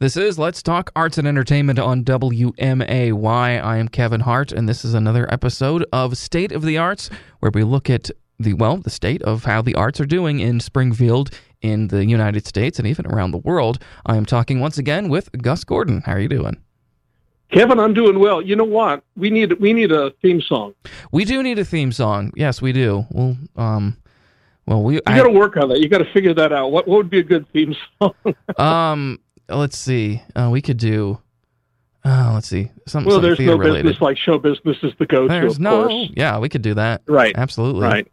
This is Let's Talk Arts and Entertainment on WMAY. I am Kevin Hart, and this is another episode of State of the Arts, where we look at the state of how the arts are doing in Springfield, in the United States, and even around the world. I am talking once again with Gus Gordon. How are you doing? Kevin, I'm doing well. You know what? We need a theme song. We do need a theme song. Yes, we do. You got to work on that. You got to figure that out. What would be a good theme song? Let's see. We could do. Let's see. Something. Well, there's no related. Business like show business is the go-to. Of course. Yeah, we could do that. Right. Absolutely. Right.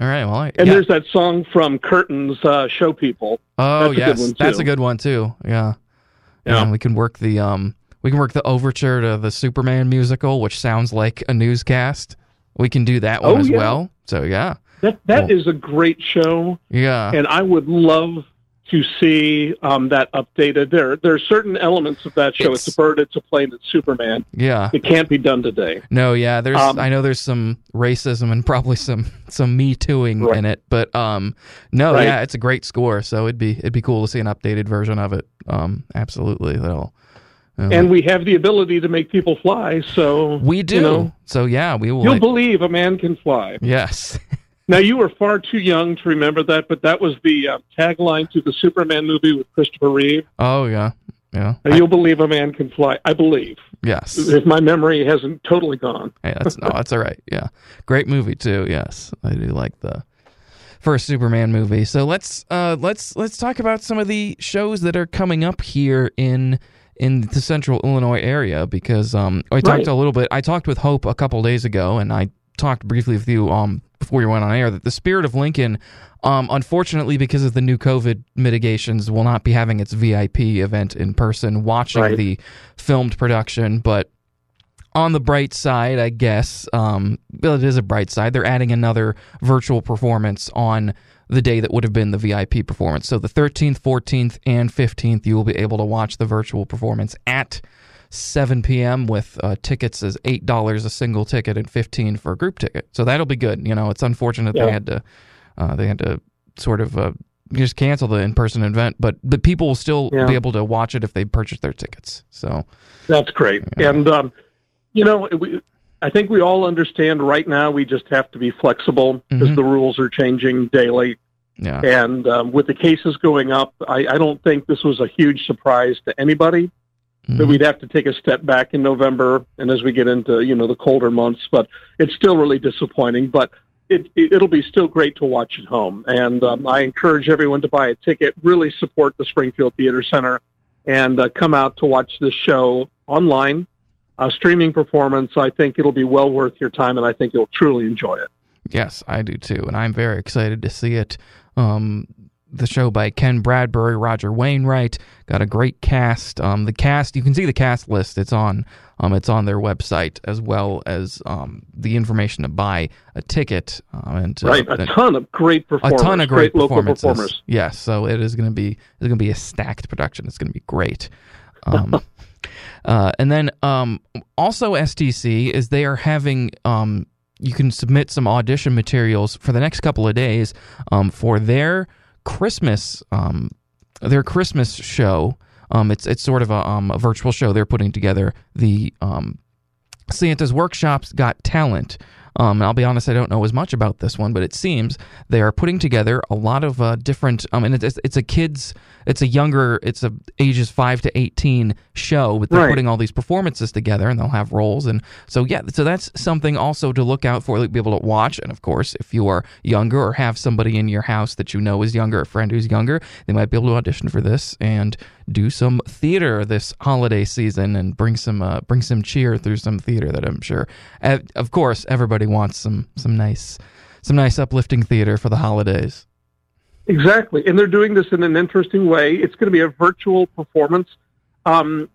All right. Well. There's that song from Curtains, Show People. Oh, yes, that's a good one too. Yeah. Yeah. And we can work the overture to the Superman musical, which sounds like a newscast. We can do that one well. So yeah. That is a great show. Yeah. And I would love to see that updated. There are certain elements of that show. It's a bird, it's a plane, it's Superman. Yeah. It can't be done today. No, yeah. There's I know there's some racism and probably some Me Too-ing in it. But yeah, it's a great score. So it'd be cool to see an updated version of it. Absolutely. And we have the ability to make people fly, so we do. You know, so yeah, we will. You'll believe a man can fly. Yes. Now, you were far too young to remember that, but that was the tagline to the Superman movie with Christopher Reeve. Oh, yeah. Yeah. You'll believe a man can fly. I believe. Yes. If my memory hasn't totally gone. Hey, that's all right. Yeah. Great movie, too. Yes. I do like the first Superman movie. So let's talk about some of the shows that are coming up here in the central Illinois area, because I talked with Hope a couple days ago, and I talked briefly with you before you went on air, that The Spirit of Lincoln, unfortunately, because of the new COVID mitigations, will not be having its VIP event in person, watching the filmed production. But on the bright side, I guess, it is a bright side, they're adding another virtual performance on the day that would have been the VIP performance. So the 13th, 14th, and 15th, you will be able to watch the virtual performance at 7 p.m. with tickets as $8 a single ticket and $15 for a group ticket. So that'll be good. You know, it's unfortunate they had to sort of just cancel the in-person event, but the people will still be able to watch it if they purchase their tickets. So that's great. Yeah. And I think we all understand right now we just have to be flexible because the rules are changing daily. Yeah. And with the cases going up, I don't think this was a huge surprise to anybody. That we'd have to take a step back in November, and as we get into the colder months, but it's still really disappointing. But it'll be still great to watch at home, and I encourage everyone to buy a ticket. Really support the Springfield Theater Center, and come out to watch this show online, streaming performance. I think it'll be well worth your time, and I think you'll truly enjoy it. Yes, I do too, and I'm very excited to see it. The show by Ken Bradbury, Roger Wainwright, got a great cast. The cast, you can see the cast list. It's on their website, as well as the information to buy a ticket. A ton of great performers. A ton of great local performers. Yes, so it is going to be a stacked production. It's going to be great. And then also STC is they are having. You can submit some audition materials for the next couple of days for their Christmas, their Christmas show. It's sort of a virtual show they're putting together. The Santa's Workshop's Got Talent. And I'll be honest, I don't know as much about this one, but it seems they are putting together a lot of different. And it's a ages 5 to 18 show, but they're putting all these performances together, and they'll have roles, and so that's something also to look out for, like, be able to watch. And of course, if you are younger or have somebody in your house that you know is younger, a friend who's younger, they might be able to audition for this and do some theater this holiday season and bring some cheer through some theater that I'm sure, of course, everybody wants some nice uplifting theater for the holidays. Exactly. And they're doing this in an interesting way. It's going to be a virtual performance. They're going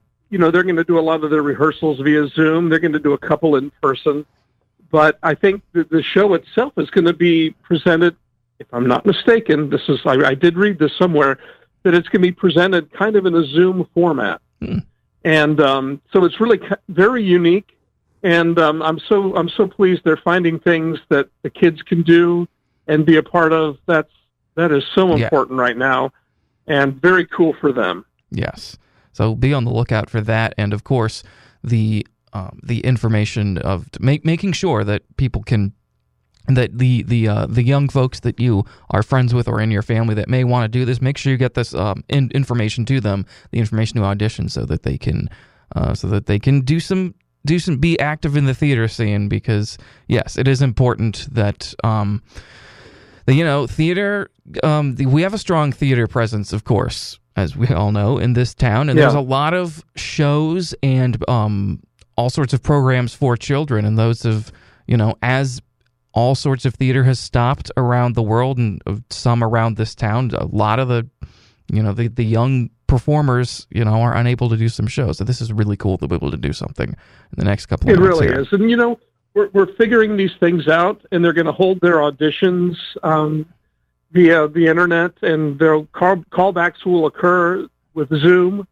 to do a lot of their rehearsals via Zoom. They're going to do a couple in person. But I think the show itself is going to be presented, if I'm not mistaken, I did read this somewhere, that it's going to be presented kind of in a Zoom format. Mm. And so it's really very unique. And I'm so pleased they're finding things that the kids can do and be a part of. That is so important right now, and very cool for them. Yes. So be on the lookout for that, and of course the information of making sure that people can, that the young folks that you are friends with or in your family that may want to do this, make sure you get this information to them, the information to audition, so that they can do some be active in the theater scene, because yes, it is important that theater. We have a strong theater presence, of course, as we all know, in this town, and there's a lot of shows and all sorts of programs for children, and those of, as all sorts of theater has stopped around the world and some around this town, a lot of the young performers, are unable to do some shows. So this is really cool to be able to do something in the next couple of months. It really is. And, we're figuring these things out, and they're going to hold their auditions via the internet, and their callbacks will occur with Zoom.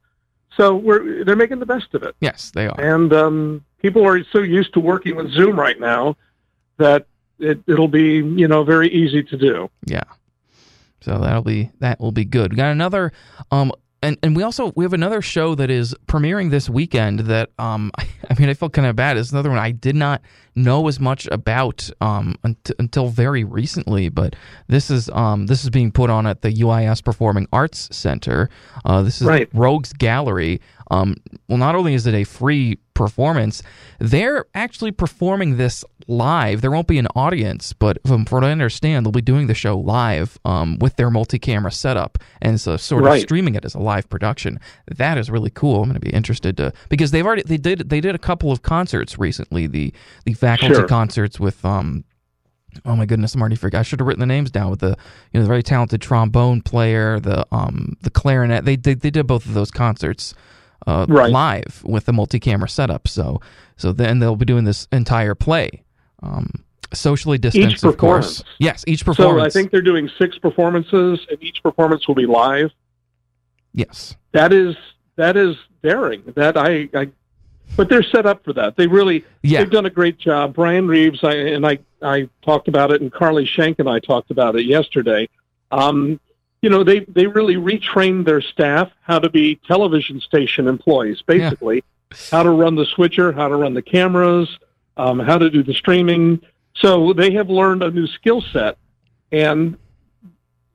So they're making the best of it. Yes, they are. And people are so used to working with Zoom right now that it'll be, very easy to do. Yeah. So that will be good. We got another, and we have another show that is premiering this weekend that, I felt kind of bad. It's another one I did not know as much about, until very recently, but this is being put on at the UIS Performing Arts Center. This is Rogue's Gallery. Not only is it a free performance, they're actually performing this live. There won't be an audience, but from what I understand, they'll be doing the show live with their multi-camera setup, and so sort of streaming it as a live production. That is really cool. I'm going to be interested because they did a couple of concerts recently, the faculty concerts with oh my goodness, I'm already forgot. I should have written the names down, with the the very talented trombone player, the clarinet. They did both of those concerts. Live with the multi-camera setup, so then they'll be doing this entire play, socially distanced, each performance. Of course. Yes, each performance. So I think they're doing 6 performances, and each performance will be live. Yes, that is daring. That I but they're set up for that. They really they've done a great job. Brian Reeves I talked about it, and Carly Schenck and I talked about it yesterday. They really retrained their staff how to be television station employees, basically, how to run the switcher, how to run the cameras, how to do the streaming. So they have learned a new skill set, and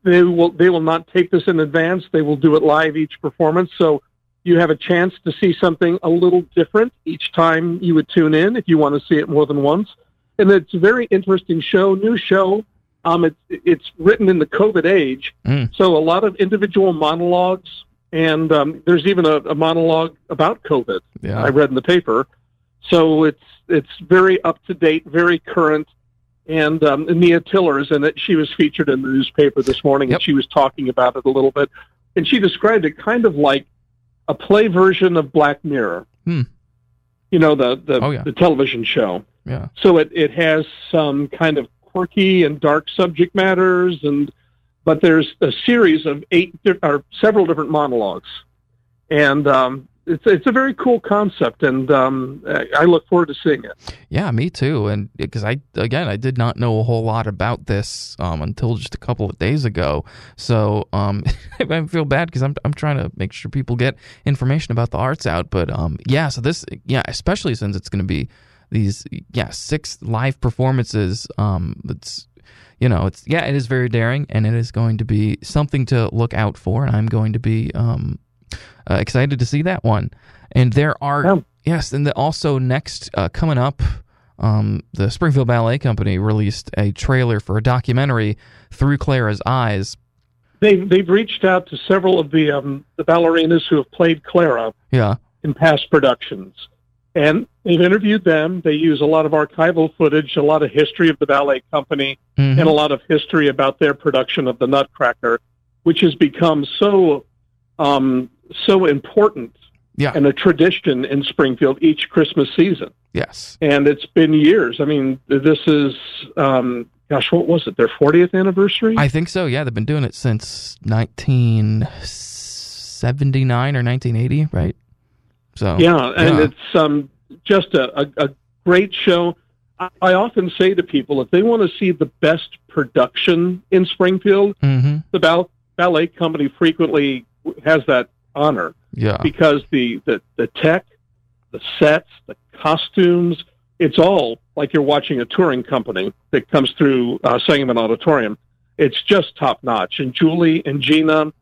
they will not take this in advance. They will do it live each performance. So you have a chance to see something a little different each time you would tune in if you want to see it more than once. And it's a very interesting show, new show. It's written in the COVID age, so a lot of individual monologues, and there's even a monologue about COVID I read in the paper. So it's very up-to-date, very current, and Nia Tillers, and she was featured in the newspaper this morning, and she was talking about it a little bit, and she described it kind of like a play version of Black Mirror, the television show. Yeah. So it has some kind of quirky and dark subject matters, but there's a series of several different monologues, and it's a very cool concept, and I look forward to seeing it. Yeah, me too, and because I did not know a whole lot about this until just a couple of days ago, so I feel bad because I'm trying to make sure people get information about the arts out, but so this especially since it's going to be these 6 live performances, it is very daring, and it is going to be something to look out for, and I'm going to be excited to see that one. And there are also next coming up, the Springfield Ballet Company released a trailer for a documentary, Through Clara's Eyes. They've reached out to several of the ballerinas who have played Clara in past productions. And they've interviewed them. They use a lot of archival footage, a lot of history of the ballet company, and a lot of history about their production of the Nutcracker, which has become so important and a tradition in Springfield each Christmas season. Yes. And it's been years. I mean, this is, what was it, their 40th anniversary? I think so, yeah. They've been doing it since 1979 or 1980, right? So, it's just a great show. I often say to people, if they want to see the best production in Springfield, the ballet company frequently has that honor. Yeah. Because the tech, the sets, the costumes, it's all like you're watching a touring company that comes through Sangamon Auditorium. It's just top notch. And Julie and Gina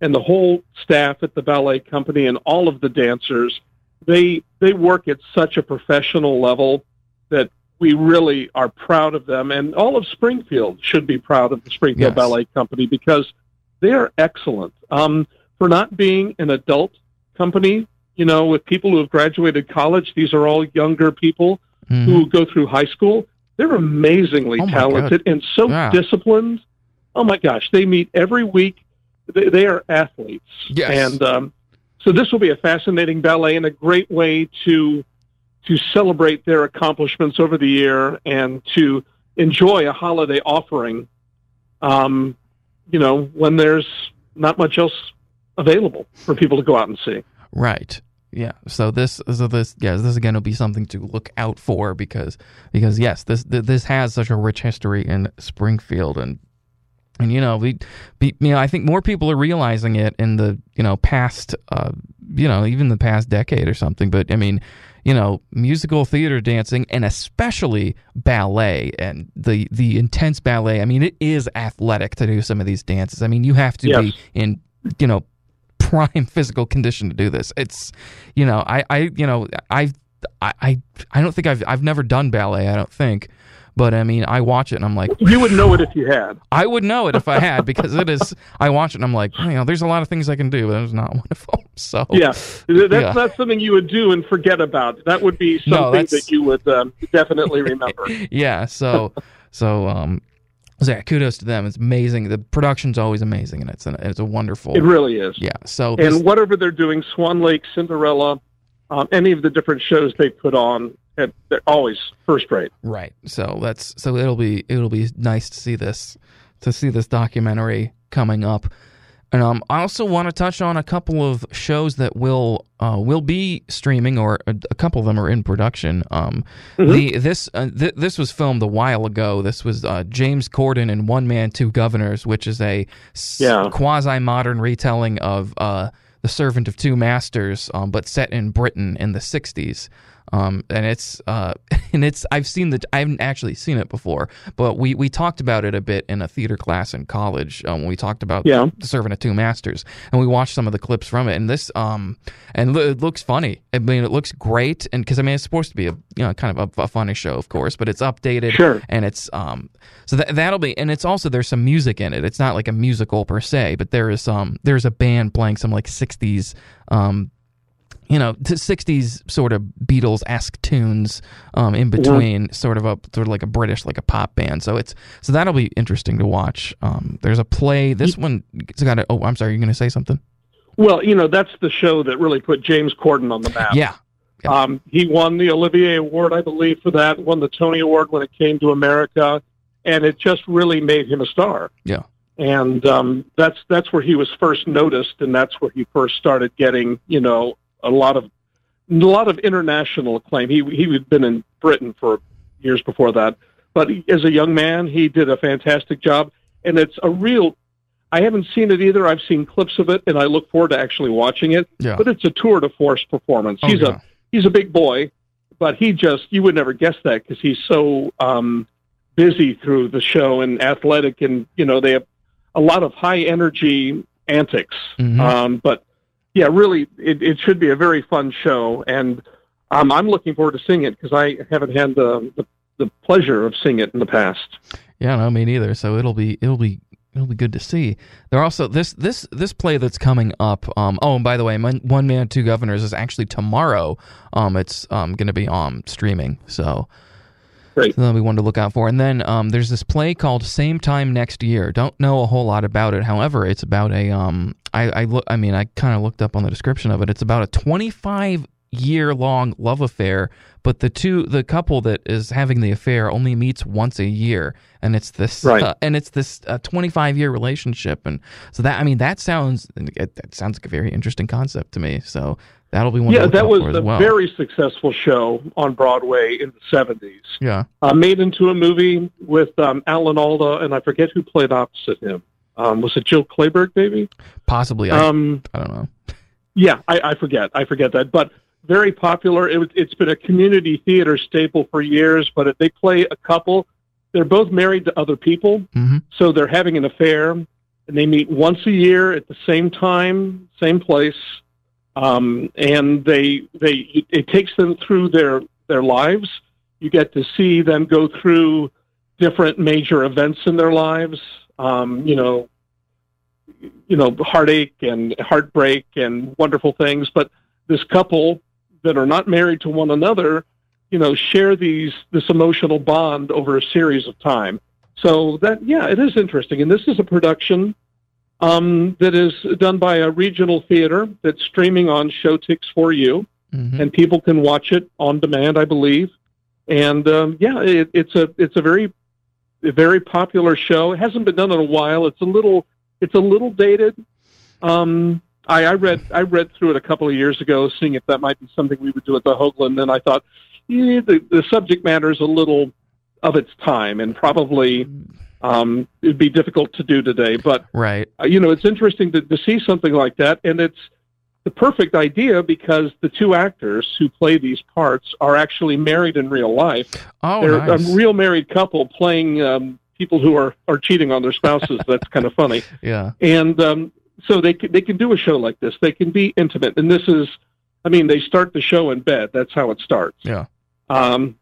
and the whole staff at the ballet company and all of the dancers, they work at such a professional level that we really are proud of them. And all of Springfield should be proud of the Springfield Ballet Company, because they are excellent. For not being an adult company, you know, with people who have graduated college, these are all younger people who go through high school. They're amazingly talented and so disciplined. Oh, my gosh. They meet every week. They are athletes. Yes. And so this will be a fascinating ballet and a great way to celebrate their accomplishments over the year and to enjoy a holiday offering, you know, when there's not much else available for people to go out and see. Right. Yeah. So this again will be something to look out for, because yes, this has such a rich history in Springfield, and you know, I think more people are realizing it in the, you know, past, you know, even the past decade or something. But I mean, you know, musical theater dancing and especially ballet and the intense ballet. I mean, it is athletic to do some of these dances. I mean, you have to be in, you know, prime physical condition to do this. It's, you know, I don't think I've never done ballet, I don't think, but I mean, I watch it and I'm like, you would know it if you had. I would know it if I had, because it is, I watch it and I'm like, you know, there's a lot of things I can do, but there's not one of them. So that's not something you would do and forget about. That would be something that you would definitely remember. Yeah. So yeah, kudos to them. It's amazing. The production's always amazing, and it's a wonderful. It really is. Yeah. And whatever they're doing, Swan Lake, Cinderella, any of the different shows they put on, they're always first rate. Right. So it'll be nice to see this documentary coming up. And I also want to touch on a couple of shows that will be streaming, or a couple of them are in production. This was filmed a while ago. This was James Corden in One Man, Two Governors, which is a quasi-modern retelling of The Servant of Two Masters, but set in Britain in the 60s. I haven't actually seen it before, but we talked about it a bit in a theater class in college when we talked about The Servant of Two Masters, and we watched some of the clips from it. And this, it looks funny. I mean, it looks great, and because I mean, it's supposed to be a, you know, kind of a funny show, of course, but it's updated, and it's so that'll be, and it's also, there's some music in it. It's not like a musical per se, but there is there's a band playing some like 60s. You know, to 60s sort of Beatles-esque tunes in between, sort of like a British, like a pop band. So that'll be interesting to watch. There's a play. I'm sorry, you're going to say something? Well, you know, that's the show that really put James Corden on the map. Yeah. He won the Olivier Award, I believe, for that, won the Tony Award when it came to America, and it just really made him a star. Yeah. And that's where he was first noticed, and that's where he first started getting, you know, a lot of international acclaim. He had been in Britain for years before that, but as a young man, he did a fantastic job. And it's a real, I haven't seen it either. I've seen clips of it, and I look forward to actually watching it. Yeah. But it's a tour de force performance. He's a big boy, but you would never guess that, because he's so busy through the show and athletic, and you know, they have a lot of high energy antics. But yeah, really, it should be a very fun show, and I'm looking forward to seeing it, because I haven't had the pleasure of seeing it in the past. Yeah, no, me neither. So it'll be good to see. There also this play that's coming up. And by the way, One Man, Two Governors is actually tomorrow. It's going to be on streaming. So. Great. So that'll be one to look out for. And then there's this play called Same Time Next Year. Don't know a whole lot about it. However, it's about a I kind of looked up on the description of it. It's about a 25-year-long love affair, but the couple that is having the affair only meets once a year, and it's this 25-year relationship. And so that, I mean, that sounds like a very interesting concept to me. So that'll be one. Yeah, that was a very successful show on Broadway in the 70s. Yeah, made into a movie with Alan Alda, and I forget who played opposite him. Was it Jill Clayburgh, maybe? Possibly. I don't know. Yeah, I forget that, but very popular. It's been a community theater staple for years, but they play a couple. They're both married to other people, mm-hmm. so they're having an affair, and they meet once a year at the same time, same place, and it takes them through their lives. You get to see them go through different major events in their lives, heartache and heartbreak and wonderful things. But this couple that are not married to one another, share this emotional bond over a series of time. So it is interesting. And this is a production that is done by a regional theater that's streaming on Showtix for you, mm-hmm. and people can watch it on demand, I believe. And it's a very popular show. It hasn't been done in a while. It's a little dated. I read through it a couple of years ago, seeing if that might be something we would do at the Hoagland. And I thought the subject matter is a little of its time, and probably it'd be difficult to do today. But right, it's interesting to see something like that, and it's the perfect idea because the two actors who play these parts are actually married in real life. Oh, they're nice. A real married couple playing people who are cheating on their spouses. That's kind of funny. Yeah, and so they can do a show like this. They can be intimate, and this is, they start the show in bed. That's how it starts. Yeah. So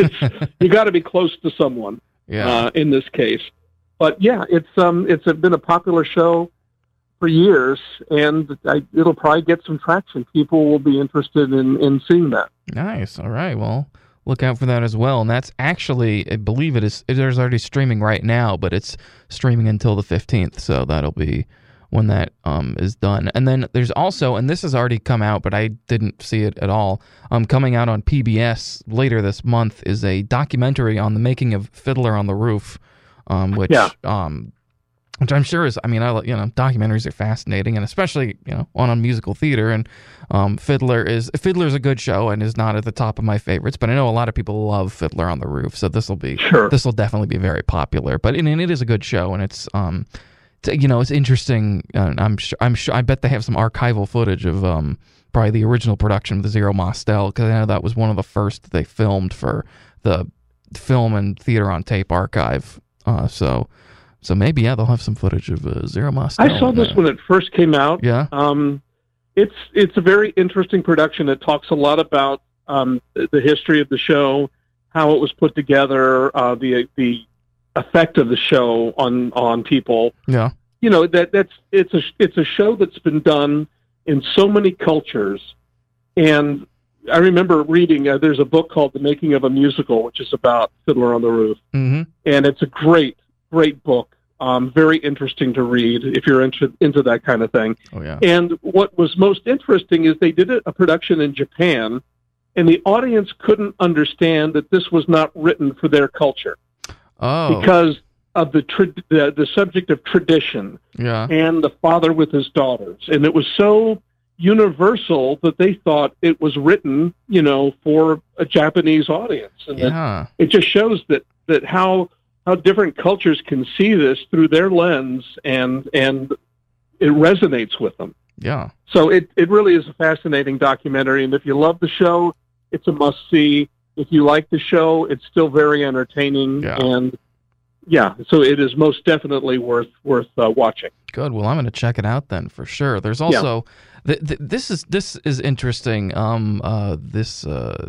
it's you got to be close to someone. Yeah. In this case, but yeah, it's been a popular show for years, and it'll probably get some traction. People will be interested in seeing that. Nice. All right. Well, look out for that as well. And that's actually, I believe it is. There's already streaming right now, but it's streaming until the 15th. So that'll be when that is done. And then there's also, and this has already come out, but I didn't see it at all. Coming out on PBS later this month is a documentary on the making of Fiddler on the Roof, which I'm sure is, documentaries are fascinating, and especially, one on musical theater, and Fiddler's a good show and is not at the top of my favorites, but I know a lot of people love Fiddler on the Roof, so this will definitely be very popular, but and it is a good show, and it's, it's interesting, and I'm sure, I bet they have some archival footage of probably the original production of the Zero Mostel, because I know that was one of the first that they filmed for the Film and Theater on Tape archive, So maybe, they'll have some footage of Zero Mostel. I saw this when it first came out. Yeah. It's a very interesting production that talks a lot about the history of the show, how it was put together, the effect of the show on people. Yeah. It's a show that's been done in so many cultures. And I remember reading, there's a book called The Making of a Musical, which is about Fiddler on the Roof. Mm-hmm. And it's a great book, very interesting to read if you're into that kind of thing. Oh, yeah. And what was most interesting is they did a production in Japan, and the audience couldn't understand that this was not written for their culture. Oh. Because of the subject of tradition. Yeah. And the father with his daughters. And it was so universal that they thought it was written, for a Japanese audience. And it just shows that how different cultures can see this through their lens, and it resonates with them. Yeah. So it really is a fascinating documentary, and if you love the show, it's a must-see. If you like the show, it's still very entertaining, so it is most definitely worth watching. Good. Well, I'm going to check it out then for sure. There's also this is interesting. There's a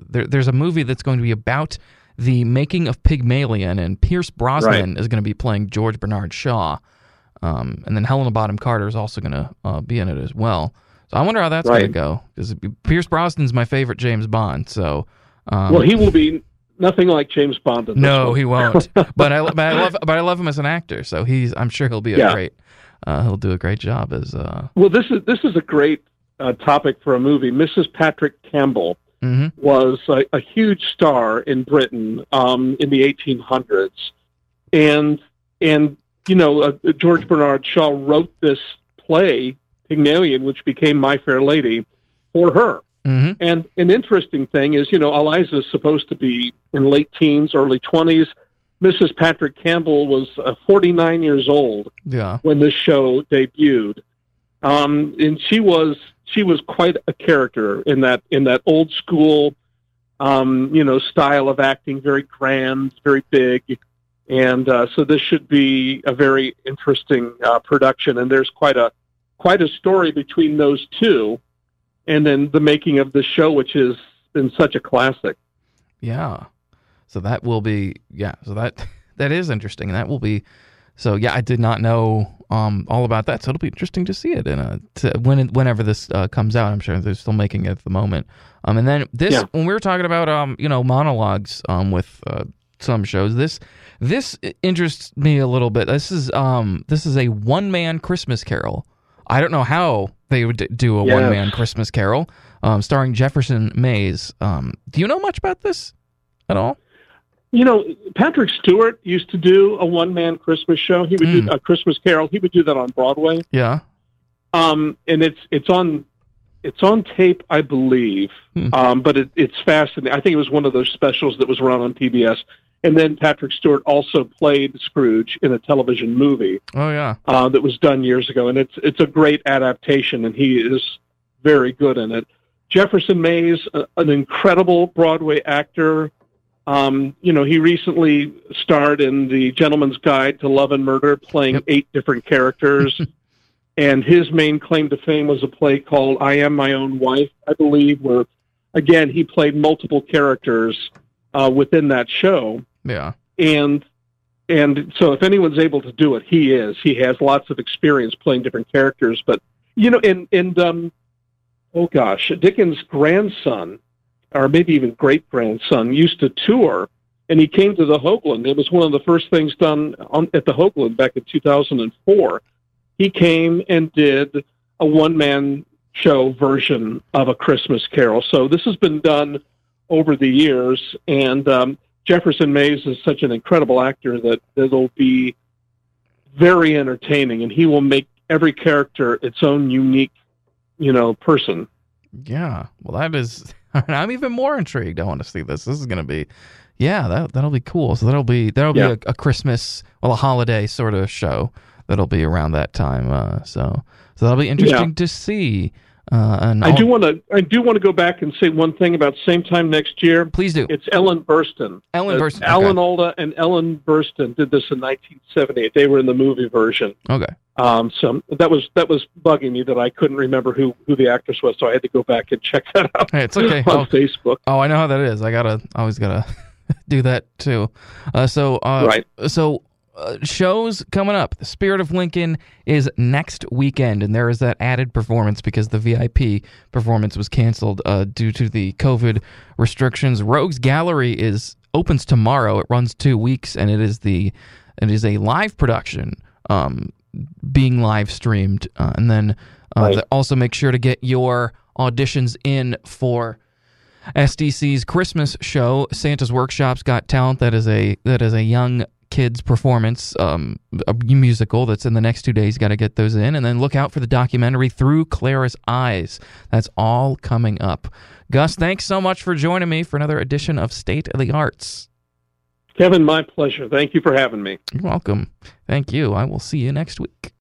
movie that's going to be about the making of Pygmalion, and Pierce Brosnan is going to be playing George Bernard Shaw. And then Helena Bonham Carter is also going to be in it as well. So I wonder how that's going to go, because Pierce Brosnan's my favorite James Bond. So, he will be nothing like James Bond. He won't. But I love him as an actor. So I'm sure he'll be great. He'll do a great job as. Well, this is a great topic for a movie. Mrs. Patrick Campbell. Mm-hmm. Was a huge star in Britain in the 1800s, and George Bernard Shaw wrote this play Pygmalion, which became My Fair Lady, for her. Mm-hmm. And an interesting thing is, Eliza's supposed to be in late teens, early 20s. Mrs. Patrick Campbell was 49 years old when this show debuted, and she was. she was quite a character in that old school, style of acting, very grand, very big. And so this should be a very interesting production. And there's quite a story between those two, and then the making of the show, which has been such a classic. Yeah. So that will be, so that is interesting. That will be, so yeah, I did not know all about that. So it'll be interesting to see it whenever this comes out. I'm sure they're still making it at the moment. And then this, when we were talking about, monologues with some shows, this interests me a little bit. This is a one-man Christmas Carol. I don't know how they would do a one-man Christmas Carol, starring Jefferson Mays. Do you know much about this at all? You know, Patrick Stewart used to do a one-man Christmas show. He would do a Christmas Carol. He would do that on Broadway. Yeah. And it's on tape, I believe. But it's fascinating. I think it was one of those specials that was run on PBS. And then Patrick Stewart also played Scrooge in a television movie. Oh yeah, that was done years ago, and it's a great adaptation, and he is very good in it. Jefferson Mays, an incredible Broadway actor. He recently starred in The Gentleman's Guide to Love and Murder, playing 8 different characters. And his main claim to fame was a play called I Am My Own Wife, I believe, where again he played multiple characters within that show. Yeah. And so if anyone's able to do it, he is. He has lots of experience playing different characters. But, Dickens' grandson, or maybe even great-grandson, used to tour, and he came to the Hoagland. It was one of the first things done at the Hoagland back in 2004. He came and did a one-man show version of A Christmas Carol. So this has been done over the years, and Jefferson Mays is such an incredible actor that it'll be very entertaining, and he will make every character its own unique, person. Yeah, well, I'm even more intrigued. I want to see this. This is going to be, that'll be cool. So that'll be a Christmas, a holiday sort of show that'll be around that time. So that'll be interesting to see. I do want to go back and say one thing about Same Time Next Year. Please do. It's Ellen Burstyn. Okay. Alan Alda and Ellen Burstyn did this in 1978. They were in the movie version. Okay. So that was bugging me that I couldn't remember who the actress was, so I had to go back and check that out. Hey, it's okay. On Facebook. Oh, I know how that is. I always gotta do that too. Right. So. Shows coming up. The Spirit of Lincoln is next weekend, and there is that added performance because the VIP performance was canceled due to the COVID restrictions. Rogue's Gallery opens tomorrow. It runs 2 weeks, and it is a live production being live streamed. And then also make sure to get your auditions in for SDC's Christmas show, Santa's Workshop's Got Talent. That is a young kids performance, a musical that's in the next 2 days. Got to get those in, and then look out for the documentary Through Clara's Eyes. That's all coming up. Gus, thanks so much for joining me for another edition of State of the Arts. Kevin, my pleasure. Thank you for having me. You're welcome. Thank you. I will see you next week.